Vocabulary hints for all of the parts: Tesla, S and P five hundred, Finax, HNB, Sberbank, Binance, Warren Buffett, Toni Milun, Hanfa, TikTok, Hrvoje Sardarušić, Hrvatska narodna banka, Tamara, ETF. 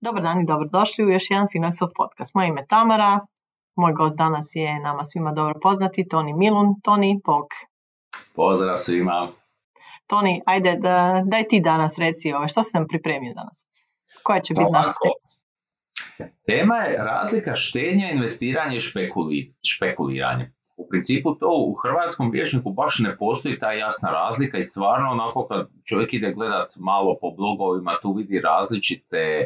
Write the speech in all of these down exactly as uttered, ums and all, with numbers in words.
Dobar dan i dobrodošli u još jedan Finaxov podcast. Moje ime je Tamara, moj gost danas je nama svima dobro poznati, Toni Milun. Toni, bok. Pozdrav svima. Toni, ajde, da, daj ti danas reci ove, što si nam pripremio danas? Koja će biti naša tema? Tema je razlika štenja, investiranja i špekuli, špekuliranja. U principu to u hrvatskom rječniku baš ne postoji ta jasna razlika i stvarno onako kad čovjek ide gledat malo po blogovima tu vidi različite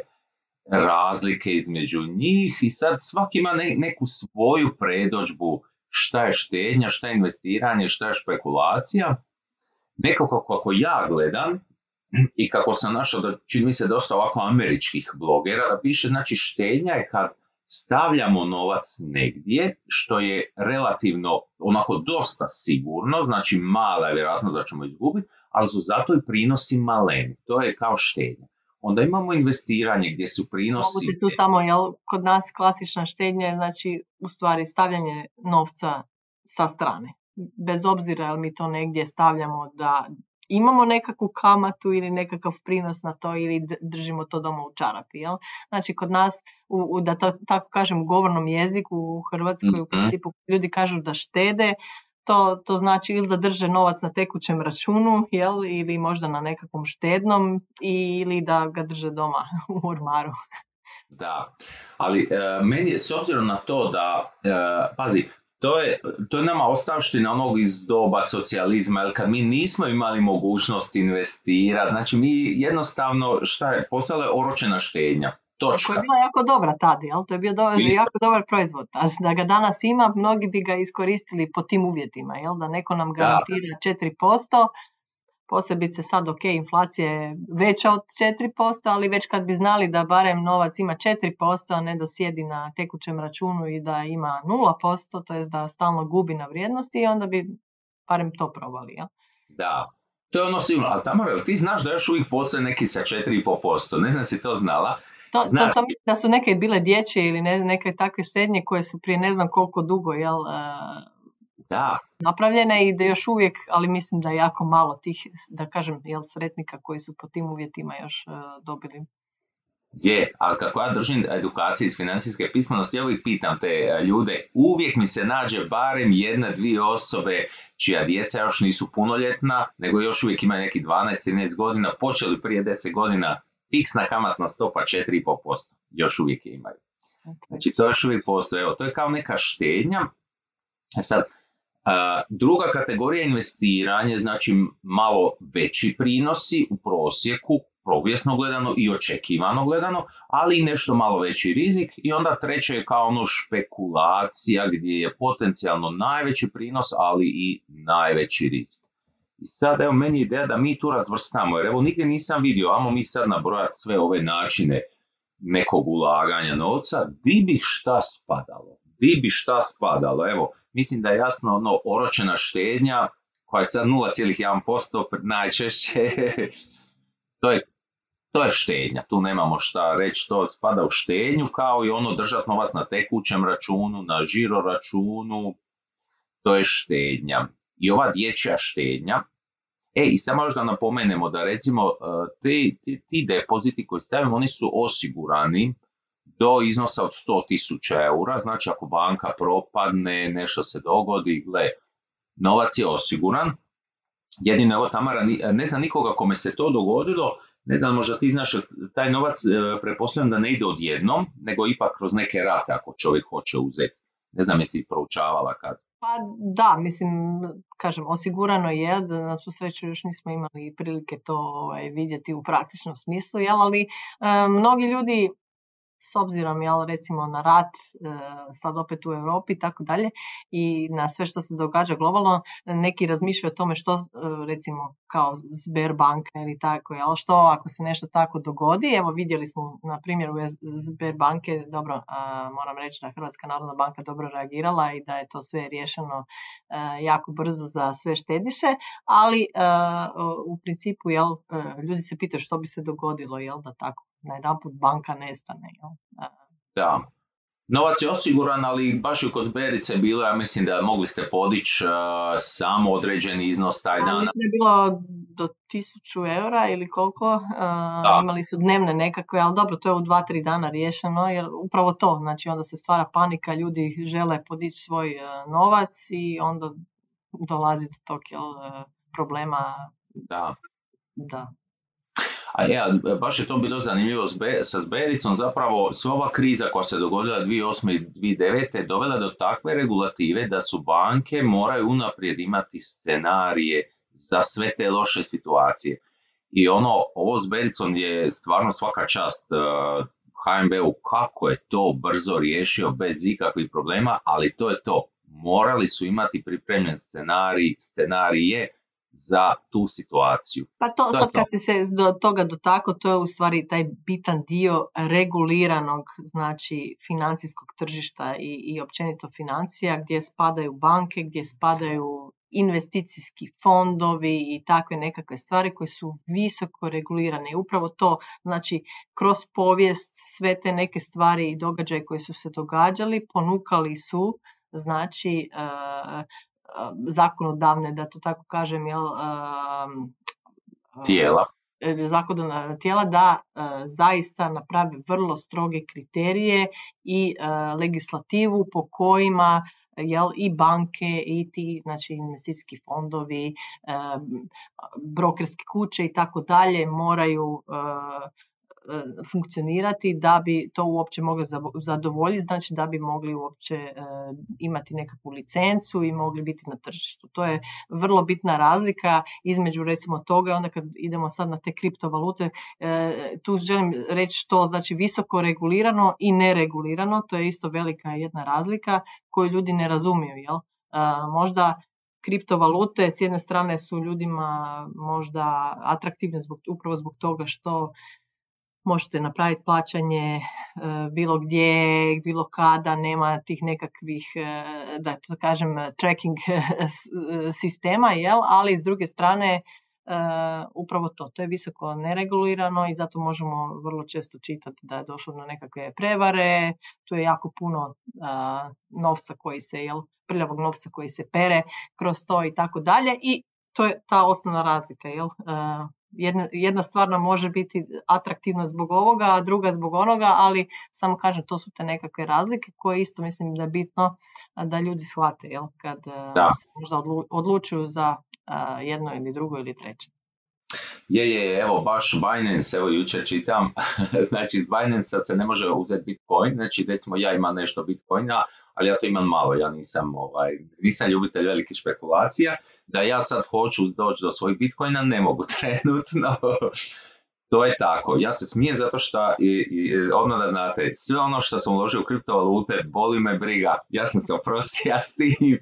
razlike između njih i sad svaki ima ne, neku svoju predodžbu šta je štednja, šta je investiranje, šta je špekulacija. Nekako kako ja gledam i kako sam našao da čini mi se dosta ovako američkih blogera da piše, znači štednja je kad stavljamo novac negdje što je relativno onako dosta sigurno, znači mala je vjerojatno da ćemo izgubiti, ali su zato i prinosi maleni, to je kao štednja. Onda imamo investiranje gdje su prinosi... Mogu ti tu samo, jel, kod nas klasična štednja je znači u stvari stavljanje novca sa strane. Bez obzira jel mi to negdje stavljamo da imamo nekakvu kamatu ili nekakav prinos na to ili držimo to doma u čarapi. Jel? Znači kod nas, u, u, da to, tako kažem, govornom jeziku u Hrvatskoj mm-hmm. u principu ljudi kažu da štede. To, to znači ili da drže novac na tekućem računu, jel, ili možda na nekakvom štednom, ili da ga drže doma u ormaru. Da, ali e, meni je, s obzirom na to da, e, pazi, to je, to je nama ostavština onog iz doba socijalizma, jer kad mi nismo imali mogućnost investirati, znači mi jednostavno, šta je, postala je oročena štednja. Točka. Koja je bila jako dobra tada, jel? To je bio dobar, jako dobar proizvod. Da ga danas ima, mnogi bi ga iskoristili po tim uvjetima, jel? Da neko nam garantira četiri posto, posebice sad, ok, inflacija je veća od četiri posto, ali već kad bi znali da barem novac ima četiri posto, a ne da sjedi na tekućem računu i da ima nula posto, to je da stalno gubi na vrijednosti, onda bi barem to probali, jel? Da. To je ono sigurno. Ali Tamara, ti znaš da još uvijek postoje neki sa četiri i pol posto, ne znam si to znala. To, to, to mislim da su neke bile dječje ili ne, neke takve štednje koje su prije ne znam koliko dugo jel, da. napravljene i da još uvijek, ali mislim da je jako malo tih, da kažem, jel, sretnika koji su po tim uvjetima još uh, dobili. Je, ali kako ja držim edukaciju iz financijske pismenosti, ja uvijek pitam te ljude, uvijek mi se nađe barem jedna, dvije osobe čija djeca još nisu punoljetna, nego još uvijek imaju neki dvanaest trinaest godina, počeli prije deset godina, fiksna kamatna stopa četiri i pol posto, još uvijek je imaju. Znači to još uvijek postoje. Evo, to je kao neka štednja. E sad, a, druga kategorija investiranje, znači malo veći prinosi u prosjeku, povijesno gledano i očekivano gledano, ali i nešto malo veći rizik. I onda treće je kao ono špekulacija gdje je potencijalno najveći prinos, ali i najveći rizik. I sad, evo, meni je ideja da mi tu razvrstamo, jer evo, nigdje nisam vidio, ajmo mi sad nabrojati sve ove načine nekog ulaganja novca, di bi šta spadalo, di bi šta spadalo, evo, mislim da je jasno ono oročena štednja, koja je sad nula zarez jedan posto najčešće, to je, to je štednja, tu nemamo šta reći, to spada u štednju, kao i ono držati novac na tekućem računu, na žiro računu, to je štednja. I ova dječja štednja, e, i samo još da napomenemo da recimo ti, ti, ti depoziti koji stavimo, oni su osigurani do iznosa od sto tisuća eura, znači ako banka propadne, nešto se dogodi, gle, novac je osiguran. Jedino, evo, Tamara, ne znam nikoga kome se to dogodilo, ne znam, možda ti znaš, taj novac, pretpostavljam da ne ide odjednom, nego ipak kroz neke rate ako čovjek hoće uzeti. Ne znam jesi proučavala kad. Pa da, mislim, kažem, osigurano je, da na svu sreću još nismo imali prilike to ovaj, vidjeti u praktičnom smislu, jel, ali e, mnogi ljudi, s obzirom, jel, recimo na rat, e, sad opet u Europi i tako dalje, i na sve što se događa globalno, neki razmišljaju o tome što, e, recimo, kao Sberbanka ili tako, jel, što ako se nešto tako dogodi, evo vidjeli smo na primjeru Sberbanke, dobro, a, moram reći da Hrvatska narodna banka dobro reagirala i da je to sve riješeno a, jako brzo za sve štediše, ali a, u principu, jel, a, ljudi se pitaju što bi se dogodilo, jel, da tako. Na jedan put banka nestane. Jel? Da, Novac je osiguran, ali baš i kod Berice bilo, ja mislim da mogli ste podići uh, samo određeni iznos taj dan. Mislim da je bilo do tisuću eura ili koliko, uh, imali su dnevne nekakve, ali dobro, to je u dva, tri dana riješeno, jer upravo to, znači onda se stvara panika, ljudi žele podići svoj uh, novac i onda dolazi do tog uh, problema. Da. Da. A ja, baš je to bilo zanimljivo sa Zbericom, zapravo sva ova kriza koja se dogodila dvije tisuće osme i dvije tisuće devete dovela do takve regulative da su banke moraju unaprijed imati scenarije za sve te loše situacije. I ono, ovo Zbericom je stvarno svaka čast H N B-u kako je to brzo riješio bez ikakvih problema, ali to je to. Morali su imati pripremljen scenarij, scenarije za tu situaciju. Pa to, sad kad si se do toga dotako, to je u stvari taj bitan dio reguliranog, znači financijskog tržišta i, i općenito financija, gdje spadaju banke, gdje spadaju investicijski fondovi i takve nekakve stvari koje su visoko regulirane. I upravo to, znači kroz povijest sve te neke stvari i događaje koji su se događali, ponukali su, znači uh, zakonodavne, da to tako kažem, jel, tijela. Zakonodavna tijela da zaista naprave vrlo stroge kriterije i legislativu po kojima, jel, i banke i ti, znači, investicijski fondovi, brokerske kuće i tako dalje moraju funkcionirati da bi to uopće mogli zadovoljiti, znači da bi mogli uopće e, imati nekakvu licencu i mogli biti na tržištu. To je vrlo bitna razlika između recimo toga, onda kad idemo sad na te kriptovalute, e, tu želim reći što znači visoko regulirano i neregulirano, to je isto velika jedna razlika koju ljudi ne razumiju, jel? E, možda kriptovalute s jedne strane su ljudima možda atraktivne zbog, upravo zbog toga što možete napraviti plaćanje bilo gdje, bilo kada, nema tih nekakvih, da to kažem, tracking sistema, jel? Ali s druge strane, upravo to, to je visoko neregulirano i zato možemo vrlo često čitati da je došlo do nekakve prevare, tu je jako puno novca koji se, jel, prljavog novca koji se pere kroz to i tako dalje i to je ta osnovna razlika, jel? Jedna, jedna stvar nam može biti atraktivna zbog ovoga, a druga zbog onoga, ali samo kažem, to su te nekakve razlike koje isto mislim da je bitno da ljudi shvate, jel, kad da. se možda odlučuju za a, jedno ili drugo ili treće. Je, je, evo baš Binance, evo jučer čitam, znači s Binance-a se ne može uzeti Bitcoin, znači recimo ja imam nešto Bitcoina, ali ja to imam malo, ja nisam, ovaj, nisam ljubitelj velikih špekulacija, da ja sad hoću doći do svojih Bitcoina, ne mogu trenutno. To je tako. Ja se smijem zato što, i, i, odmah da znate, sve ono što sam uložio u kriptovalute, boli me briga. Ja sam se oprostio s tim.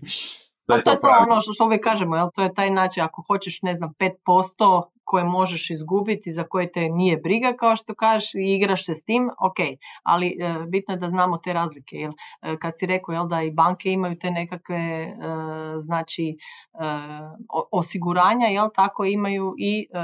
To je, to, je to ono što uvijek kažemo, jel? To je taj način, ako hoćeš, ne znam, pet posto koje možeš izgubiti, za koje te nije briga, kao što kažeš, i igraš se s tim, ok, ali e, bitno je da znamo te razlike, jel? E, kad si rekao, jel, da i banke imaju te nekakve, e, znači, e, osiguranja, jel, tako imaju i e,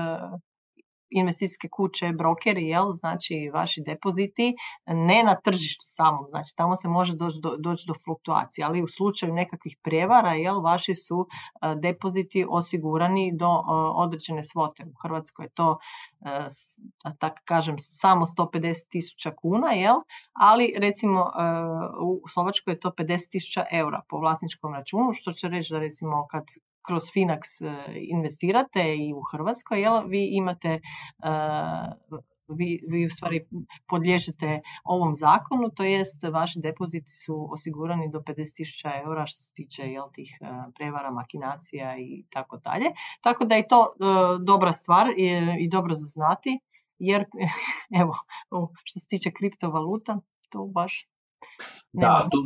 investicijske kuće, brokeri, jel, znači vaši depoziti, ne na tržištu samom, znači tamo se može doći do, doći do fluktuacije, ali u slučaju nekakvih prijevara, jel, vaši su a, depoziti osigurani do a, određene svote. U Hrvatskoj je to, a, tako kažem, samo sto pedeset tisuća kuna, jel, ali recimo a, u Slovačkoj je to pedeset tisuća eura po vlasničkom računu, što će reći da recimo kad kroz Finax investirate i u Hrvatskoj, jel, vi imate, uh, vi, vi u stvari podliježete ovom zakonu, to jest vaši depoziti su osigurani do pedeset tisuća eura što se tiče, jel, tih prevara, makinacija i tako dalje. Tako da je to uh, dobra stvar i, i dobro za znati, jer evo, što se tiče kriptovaluta, to baš nema. Da, tu...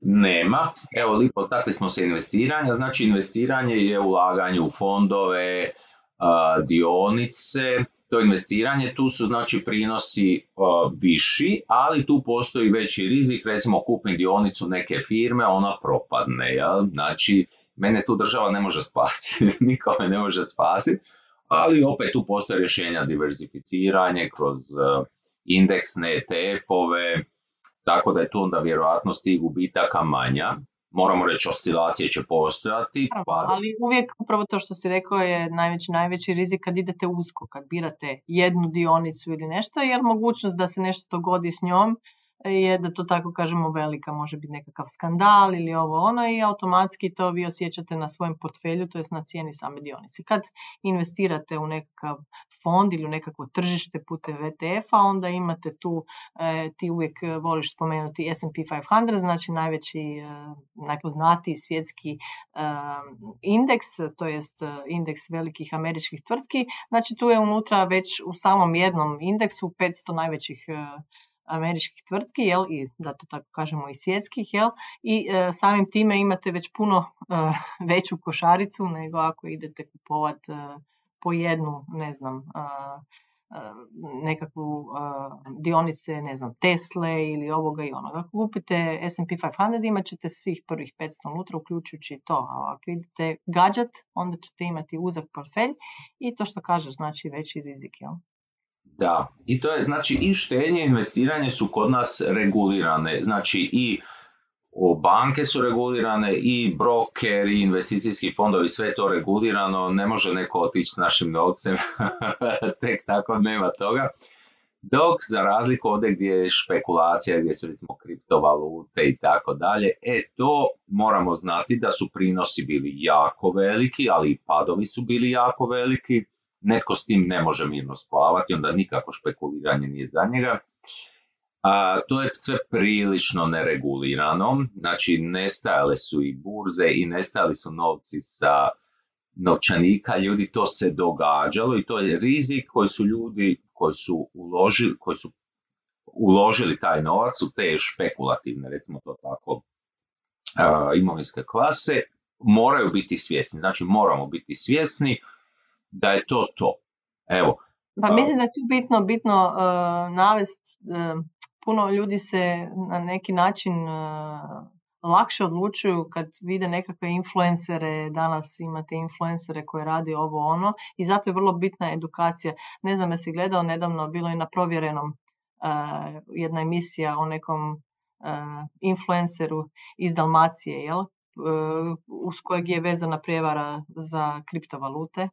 Nema. Evo, lipo, takli smo se investiranja. Znači, investiranje je ulaganje u fondove, a, dionice. To investiranje, tu su, znači, prinosi a, viši, ali tu postoji veći rizik. Recimo, kupim dionicu neke firme, ona propadne. Ja? Znači, mene tu država ne može spasiti, nikome ne može spasiti. Ali opet tu postoje rješenja, diversificiranje kroz a, indeksne E T F-ove, tako da je tu onda vjerojatnost tih gubitaka manja. Moramo reći, oscilacije će postojati. Pravo, ali uvijek upravo to što si rekao je najveći, najveći rizik kad idete usko, kad birate jednu dionicu ili nešto, jer mogućnost da se nešto dogodi s njom je, da to tako kažemo, velika, može biti nekakav skandal ili ovo ono, i automatski to vi osjećate na svojem portfelju, to jest na cijeni same dionice. Kad investirate u nekakav fond ili u nekakvo tržište putem V T F-a, onda imate tu, e, ti uvijek voliš spomenuti S and P five hundred, znači najveći, e, najpoznatiji svjetski e, indeks, to jest indeks velikih američkih tvrtki. Znači tu je unutra već u samom jednom indeksu petsto najvećih e, američkih tvrtki, jel, i da to tako kažemo i svjetskih, jel, i e, samim time imate već puno e, veću košaricu nego ako idete kupovati e, po jednu, ne znam, e, e, nekakvu e, dionice, ne znam, Tesle ili ovoga i onoga. Ako kupite S and P five hundred imat ćete svih prvih petsto unutra, uključujući to, a ako idete gadžet, onda ćete imati uzak portfelj i to što kažeš, znači veći rizik, jel? Da, i to je, znači, i štenje i investiranje su kod nas regulirane, znači i banke su regulirane, i broker, i investicijski fondovi, sve to regulirano, ne može neko otići s našim novcem, tek tako, nema toga. Dok, za razliku ovdje gdje je špekulacija, gdje su recimo kriptovalute i tako dalje, e to moramo znati da su prinosi bili jako veliki, ali i padovi su bili jako veliki. Netko s tim ne može mirno spavati, onda nikako špekuliranje nije za njega. A, to je sve prilično neregulirano, znači nestajale su i burze i nestajali su novci sa novčanika, ljudi, to se događalo i to je rizik koji su ljudi koji su uložili, koji su uložili taj novac u te špekulativne, recimo to tako, a, imovinske klase, moraju biti svjesni, znači moramo biti svjesni da je to to. Evo. Pa mislim da je tu bitno, bitno uh, navesti, uh, puno ljudi se na neki način uh, lakše odlučuju kad vide nekakve influencere, danas imate influencere koji radi ovo ono i zato je vrlo bitna edukacija. Ne znam, jesi gledao nedavno, bilo je na Provjerenom uh, jedna emisija o nekom uh, influenceru iz Dalmacije, jel? Uh, uz kojeg je vezana prijevara za kriptovalute.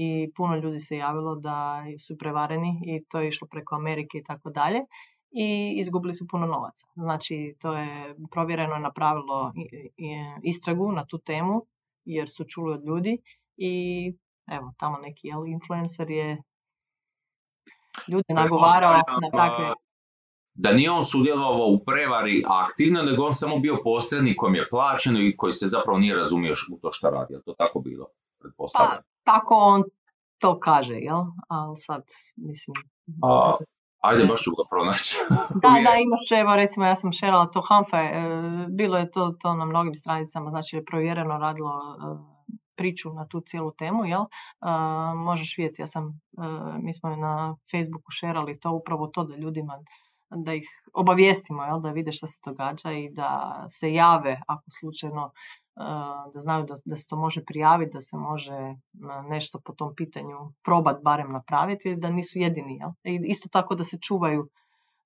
I puno ljudi se javilo da su prevareni i to je išlo preko Amerike i tako dalje i izgubili su puno novaca. Znači, to je Provjereno je napravilo istragu na tu temu jer su čuli od ljudi i evo, tamo neki influencer je ljudi nagovarao na takve... Da nije on sudjelovao u prevari aktivno, nego on samo bio posrednik kojim je plaćeno i koji se zapravo nije razumio u to što radi. To tako bilo, pretpostavljam. Tako on to kaže, jel? Ali sad, mislim... A, ajde, baš ću ga pronaći. Da, da, imaš, evo, recimo, ja sam šerala to Hanfa, e, bilo je to, to na mnogim stranicama, znači je Provjereno radilo e, priču na tu cijelu temu, jel? E, možeš vidjeti, ja sam, e, mi smo na Facebooku šerali to, upravo to da ljudima, da ih obavijestimo, jel? Da vide što se događa i da se jave, ako slučajno, da znaju da, da se to može prijaviti, da se može nešto po tom pitanju probat barem napraviti, da nisu jedini. Jel? I isto tako da se čuvaju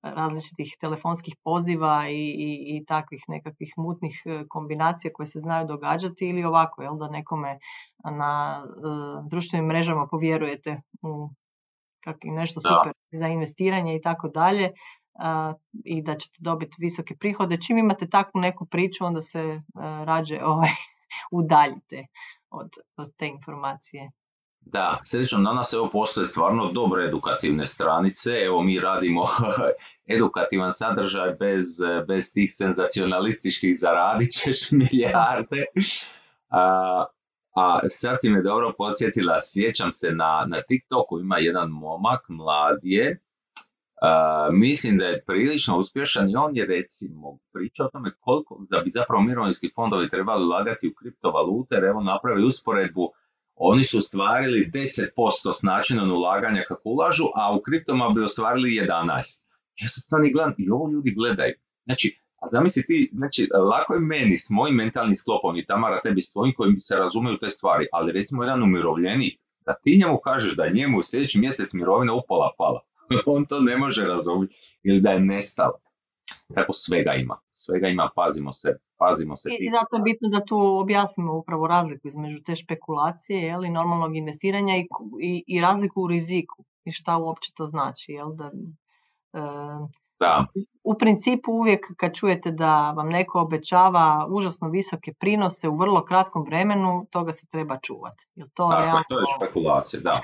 različitih telefonskih poziva i, i, i takvih nekakvih mutnih kombinacija koje se znaju događati ili ovako, jel? Da nekome na uh, društvenim mrežama povjerujete u kak, nešto super da. Za investiranje i tako dalje. Uh, i da ćete dobiti visoke prihode. Čim imate takvu neku priču, onda se uh, rađe ovaj, udaljite od, od te informacije. Da, srećno, danas evo postoje stvarno dobre edukativne stranice. Evo mi radimo edukativan sadržaj bez, bez tih senzacionalističkih zaradit ćeš milijarde. A, a sad si me dobro podsjetila, sjećam se na, na TikToku ima jedan momak, mlad je, Uh, mislim da je prilično uspješan i on je recimo pričao o tome koliko da bi zapravo mirovinski fondovi trebali ulagati u kriptovalute, jer evo napravi usporedbu, oni su ostvarili deset posto s načinom ulaganja kako ulažu, a u kriptoma bi ostvarili jedanaest posto. Ja sam stvarno gledam i ovo ljudi gledaju. Znači, a zamisli ti, znači, lako je meni s mojim mentalnim sklopom i Tamara tebi s tvojim kojim se razumeju te stvari, ali recimo jedan umirovljenik, da ti njemu kažeš da njemu u sljedeći mjesec mirovina upola pala. On to ne može razumjeti ili da je nestalo. Tako svega ima. Svega ima, pazimo se. Pazimo se I, I zato je bitno da tu objasnimo upravo razliku između te špekulacije, jel, i normalnog investiranja i, i, i razliku u riziku. I šta uopće to znači, jel, da... Uh, Da. U principu uvijek kad čujete da vam neko obećava užasno visoke prinose u vrlo kratkom vremenu, toga se treba čuvati. Jel to Tako, realno... to je špekulacija, da.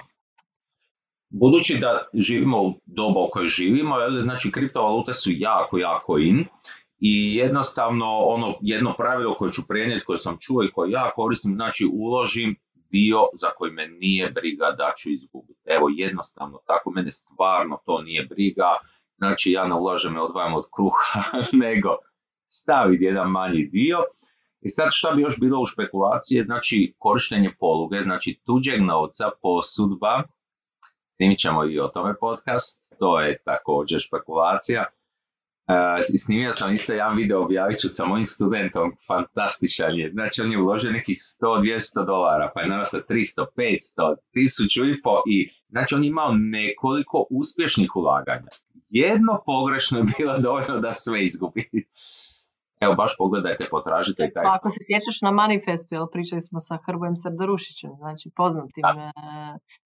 Budući da živimo u doba u kojoj živimo, jel, znači kriptovalute su jako, jako in i jednostavno ono jedno pravilo koje ću prenijeti, koje sam čuo i koje ja koristim, znači uložim dio za koji me nije briga da ću izgubiti. Evo jednostavno, tako mene stvarno to nije briga. Znači ja ne ulažem i odvajam od kruha, nego staviti jedan manji dio. I sad šta bi još bilo u špekulacije, znači korištenje poluge, znači tuđeg novca, posudba, snimit ćemo i o tome podcast, to je također špekulacija. E, snimio sam isto jedan video, objavit ću sa mojim studentom, fantastičan je, znači on je uložio nekih sto do dvjesto dolara, pa je narastao tristo, petsto, tisuću i po i znači on je imao nekoliko uspješnih ulaganja. Jedno pogrešno je bilo dovoljno da sve izgubi. Evo, baš pogledajte, potražite. E, taj... Pa, ako se sjećaš na manifestu, jel, pričali smo sa Hrvojem Sardarušićem, znači poznatim e,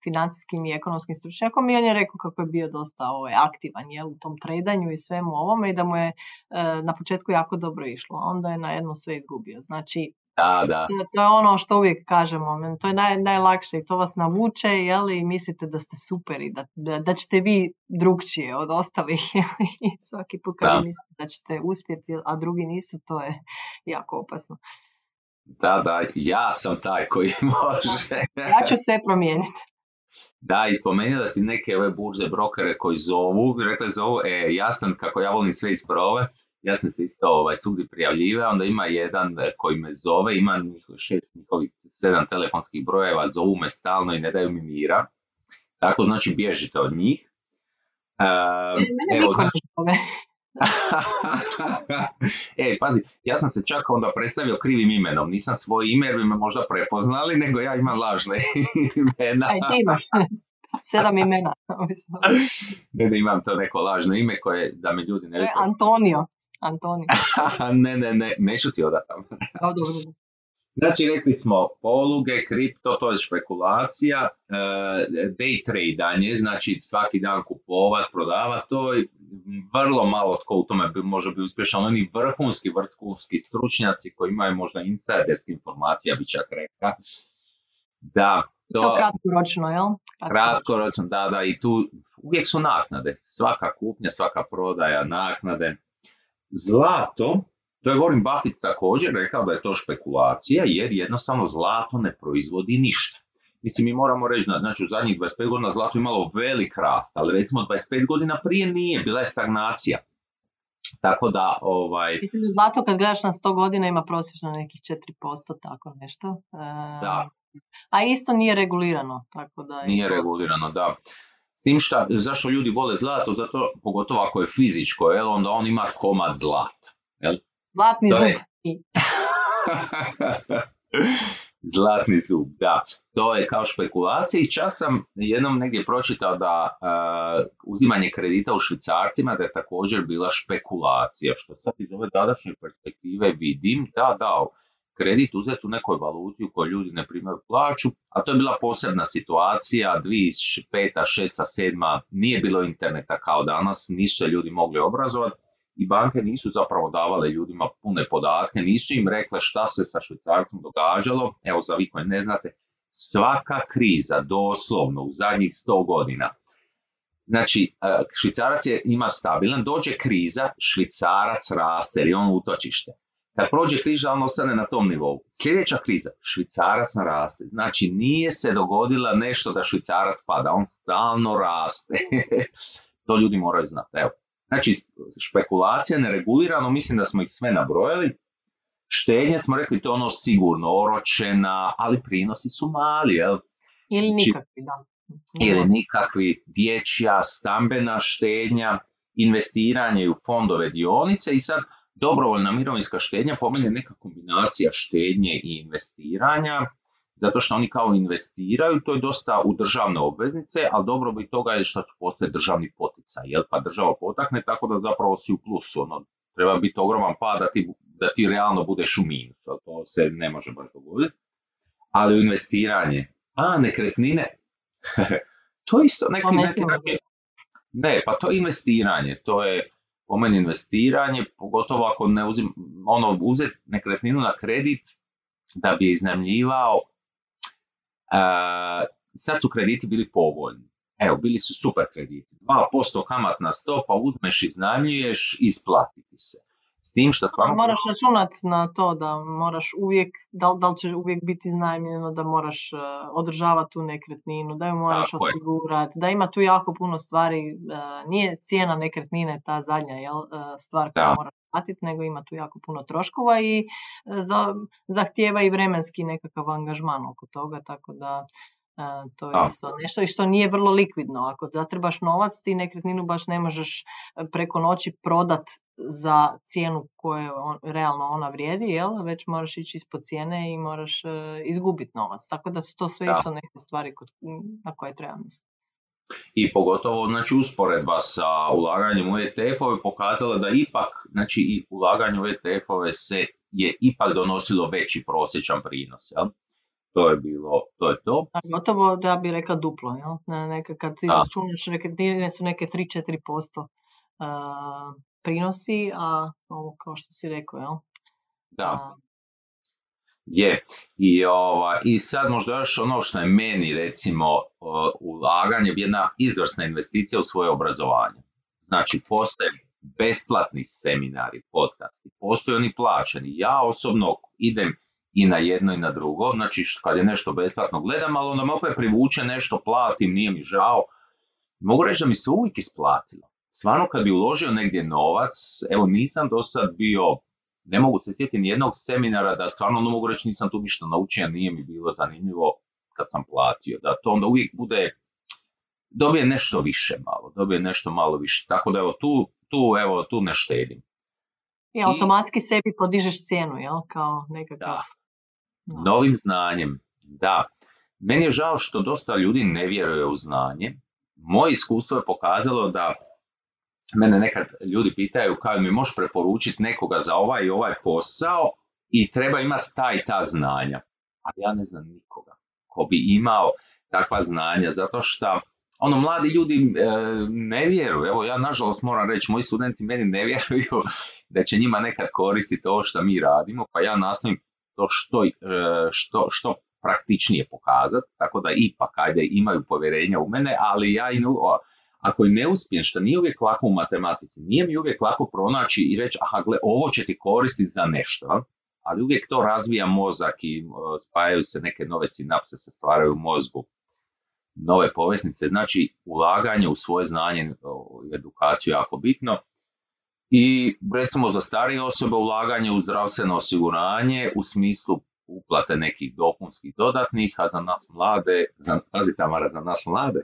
financijskim i ekonomskim stručnjakom, i on je rekao kako je bio dosta ovaj, aktivan, jel, u tom tradanju i svemu ovome, i da mu je e, na početku jako dobro išlo, a onda je na jedno sve izgubio. Znači, da, da. To, to je ono što uvijek kažemo, to je naj, najlakše i to vas navuče, jel, i mislite da ste super i da, da, da ćete vi drugčije od ostalih, jel, i svaki put kad vi mislite da ćete uspjeti, a drugi nisu, to je jako opasno. Da, da, ja sam taj koji može. Ja ću sve promijeniti. Da, ispomenula si neke ove burze brokere koji zovu, rekli zovu, e, ja sam, kako ja volim sve isprove, ja sam se isto ovaj, svugdje prijavljivao, onda ima jedan koji me zove, ima šest njihovih sedam telefonskih brojeva, zovu me stalno i ne daju mi mira. Tako znači bježite od njih. Uh, Mene evo, niko znači... ne zove. E, pazi, ja sam se čak onda predstavio krivim imenom, nisam svoje ime jer bi me možda prepoznali, nego ja imam lažne imena. Aj, ti imaš. Sedam imena. Ne da imam to neko lažno ime koje da me ljudi ne... To je Antonio. Antoni. ne, ne, ne, neću ti odatam. Znači, rekli smo poluge, kripto, to je špekulacija, day trade-anje, znači svaki dan kupovat, prodavat, to je vrlo malo tko u tome može biti uspješan, oni vrhunski, vrhunski stručnjaci koji imaju možda insajderske informacije, bi čak rekao. Da. To, to kratkoročno, jel? Kratkoročno, da, da, i tu uvijek su naknade, svaka kupnja, svaka prodaja, naknade. Zlato, to je Warren Buffett također rekao da je to špekulacija jer jednostavno zlato ne proizvodi ništa. Mislim, mi moramo reći da znači, u zadnjih dvadeset pet godina zlato je imalo velik rast, ali recimo dvadeset pet godina prije nije, bila je stagnacija. Tako da, ovaj... Mislim da zlato kad gledaš na sto godina ima prosječno nekih četiri posto, tako nešto. E... Da. A isto nije regulirano. Tako da nije to... regulirano, da. S tim šta, zašto ljudi vole zlato, zato pogotovo ako je fizičko, jel, onda on ima komad zlata. Jel? Zlatni to zub. Je... Zlatni zub, da. To je kao špekulacija i čak sam jednom negdje pročitao da uh, uzimanje kredita u švicarcima da je također bila špekulacija, što sad iz ove današnje perspektive vidim da dao kredit uzeti u nekoj valuti u kojoj ljudi ne primaju plaću, a to je bila posebna situacija, dvije tisuće peta, šesta, sedma nije bilo interneta kao danas, nisu se ljudi mogli obrazovati i banke nisu zapravo davale ljudima pune podatke, nisu im rekle šta se sa švicarcem događalo. Evo, za vi koji ne znate, svaka kriza doslovno u zadnjih sto godina, znači švicarac je, ima stabilan, dođe kriza, švicarac raste jer je on utočište. Kad prođe kriza, on ostane na tom nivou. Sljedeća kriza, švicarac naraste. Znači, nije se dogodila nešto da švicarac pada, on stalno raste. To ljudi moraju znati. Evo. Znači, špekulacija neregulirano, mislim da smo ih sve nabrojali. Štenje smo rekli, to je ono sigurno, oročena, ali prinosi su mali. Jel? Ili nikakvi, da. Ili nikakvi, dječja, stambena štednja, investiranje u fondove, dionice i sad... Dobrovoljna mirovinska štednja po meni je neka kombinacija štednje i investiranja. zato što oni kao investiraju, to je dosta u državne obveznice, ali dobrobit toga je što su postoje državni poticaj, jel, pa država potakne, tako da zapravo si u plusu, ono, treba biti ogroman pad da ti, da ti realno budeš u minusu, to se ne može baš dogoditi. Ali investiranje, a nekretnine, to je isto neki, neki račun. Ne, pa to je investiranje, to je po meni investiranje, pogotovo ako ne uzim, ono, uzeti nekretninu na kredit da bi je iznajmljivao. Uh, sad su krediti bili povoljni, evo, bili su super krediti, dva posto kamatna stopa, uzmeš, iznajmljuješ, isplatiti se. S tim što stvarno... Moraš računati na to da moraš uvijek, da li, da li će uvijek biti iznajmljeno, da moraš uh, održavati tu nekretninu, da ju moraš tako osigurati, je. Da ima tu jako puno stvari, uh, nije cijena nekretnine ta zadnja, jel, uh, stvar koju da. Moraš platiti, nego ima tu jako puno troškova i uh, za, zahtijeva i vremenski nekakav angažman oko toga, tako da... Uh, to je isto nešto i što nije vrlo likvidno. Ako zatrebaš novac, ti nekretninu baš ne možeš preko noći prodat za cijenu koju on, realno ona vrijedi, jel? Već moraš ići ispod cijene i moraš uh, izgubiti novac. Tako da su to sve da. Isto neke stvari kod, na koje treba misliti. I pogotovo, znači, usporedba sa ulaganjem u E T F-ove pokazala da ipak, znači, i ulaganje u E T F-ove se je ipak donosilo veći prosječan prinos, jel? To je bilo, to je to. Gotovo da bi rekla duplo, jel? Ne, neka, kad ti izračunaš nekretnine su neke tri do četiri posto uh, prinosi, a ovo kao što si rekao, jel? Da. Uh, je. I, ova, i sad možda još ono što je meni, recimo, uh, ulaganje je jedna izvrsna investicija u svoje obrazovanje. Znači, postoje besplatni seminari, podcasti, postoje oni plaćeni. Ja osobno idem i na jedno i na drugo, znači kad je nešto besplatno gledam, ali onda me opet privuče nešto, platim, nije mi žao. Mogu reći da mi se uvijek isplatilo. Stvarno kad bi uložio negdje novac, evo nisam do sad bio, ne mogu se sjetiti ni jednog seminara da stvarno ono mogu reći nisam tu ništa naučio, nije mi bilo zanimljivo kad sam platio. Da to onda uvijek bude, dobije nešto više malo, dobije nešto malo više. Tako da evo tu, tu, evo, tu ne štedim. I, I automatski sebi podižeš cijenu, jel? Kao nekakav... Da. No. Novim znanjem, da. Meni je žao što dosta ljudi ne vjeruje u znanje. Moje iskustvo je pokazalo da mene nekad ljudi pitaju kao mi možeš preporučiti nekoga za ovaj i ovaj posao i treba imati ta i ta znanja. Ali ja ne znam nikoga ko bi imao takva znanja, zato što ono, mladi ljudi e, ne vjeruju. Evo, ja nažalost moram reći, moji studenti meni ne vjeruju da će njima nekad koristiti ovo što mi radimo, pa ja nastojim to što, što, što praktičnije pokazati, tako da ipak ajde, imaju povjerenja u mene, ali ja i ako i ne uspijem, što nije uvijek lako u matematici, nije mi uvijek lako pronaći i reći, aha, gle, ovo će ti koristiti za nešto, ali uvijek to razvija mozak i spajaju se neke nove sinapse, se stvaraju u mozgu, nove poveznice, znači ulaganje u svoje znanje i edukaciju je jako bitno. I recimo za starije osobe ulaganje u zdravstveno osiguranje u smislu uplate nekih dopunskih dodatnih, a za nas mlade, za, pazi Tamara, za nas mlade,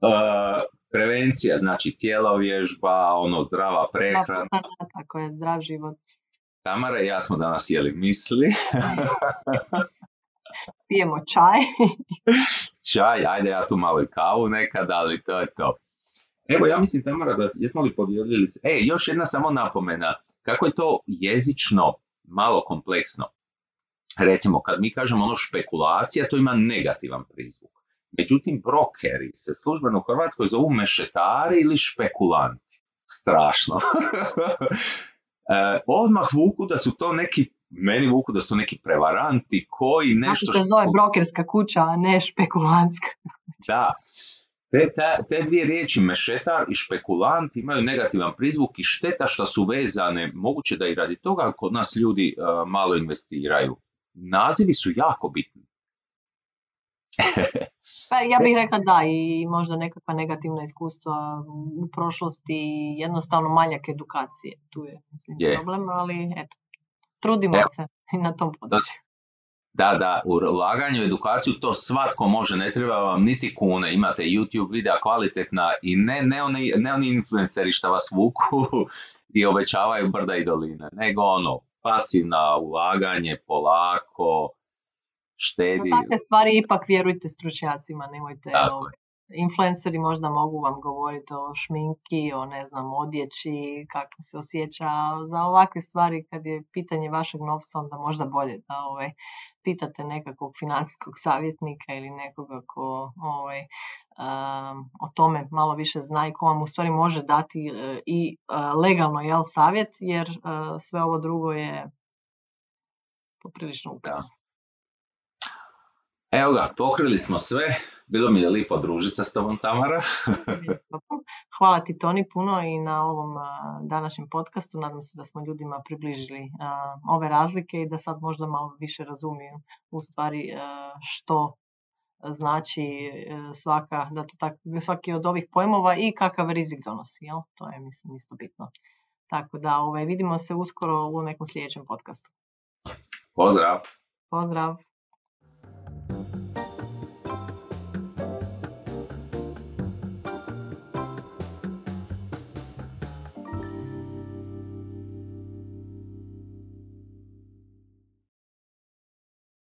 uh, prevencija, znači tjelovježba, ono zdrava prehrana. Tako je, zdrav život. Tamara i ja smo danas jeli misli. Pijemo čaj. Čaj, ajde ja tu malo i kavu nekad, ali to je to. Evo, ja mislim, Tamara, da jesmo li podijelili se? E, još jedna samo napomena. Kako je to jezično, malo kompleksno? Recimo, kad mi kažemo ono špekulacija, to ima negativan prizvuk. Međutim, brokeri se službeno u Hrvatskoj zovu mešetari ili špekulanti. Strašno. Odmah vuku da su to neki, meni vuku da su neki prevaranti koji nešto... Znači se zove brokerska kuća, a ne špekulantska. Da. Te, te dvije riječi, mešetar i špekulant, imaju negativan prizvuk i šteta što su vezane, moguće da i radi toga kod nas ljudi uh, malo investiraju. Nazivi su jako bitni. Pa ja bih rekla da, i možda nekakva negativna iskustva u prošlosti, jednostavno manjak edukacije, tu je, mislim, je problem, ali eto, trudimo evo se i na tom području. Da, da, u ulaganju u edukaciju to svatko može, ne treba vam niti kune, imate YouTube videa kvalitetna i ne, ne, oni, ne oni influenceri što vas vuku i obećavaju brda i doline, nego ono, pasivna ulaganje, polako, štedi. Na takve stvari ipak vjerujte stručnjacima, nemojte. Dakle. Influenceri možda mogu vam govoriti o šminki, o ne znam, odjeći, kako se osjeća. Za ovakve stvari, kad je pitanje vašeg novca, onda možda bolje da ovaj, pitate nekakvog financijskog savjetnika ili nekoga ko ovaj, um, o tome malo više zna i ko vam u stvari može dati uh, i uh, legalno jel, savjet, jer uh, sve ovo drugo je poprilično upitno. Evo ga, pokrili smo sve. Bilo mi je lijepo družiti se s tobom, Tamara. Hvala ti, Toni, puno i na ovom današnjem podcastu. Nadam se da smo ljudima približili ove razlike i da sad možda malo više razumiju u stvari što znači svaka, da to tak, svaki od ovih pojmova i kakav rizik donosi. Jel? To je, mislim, isto bitno. Tako da ovaj, vidimo se uskoro u nekom sljedećem podcastu. Pozdrav! Pozdrav!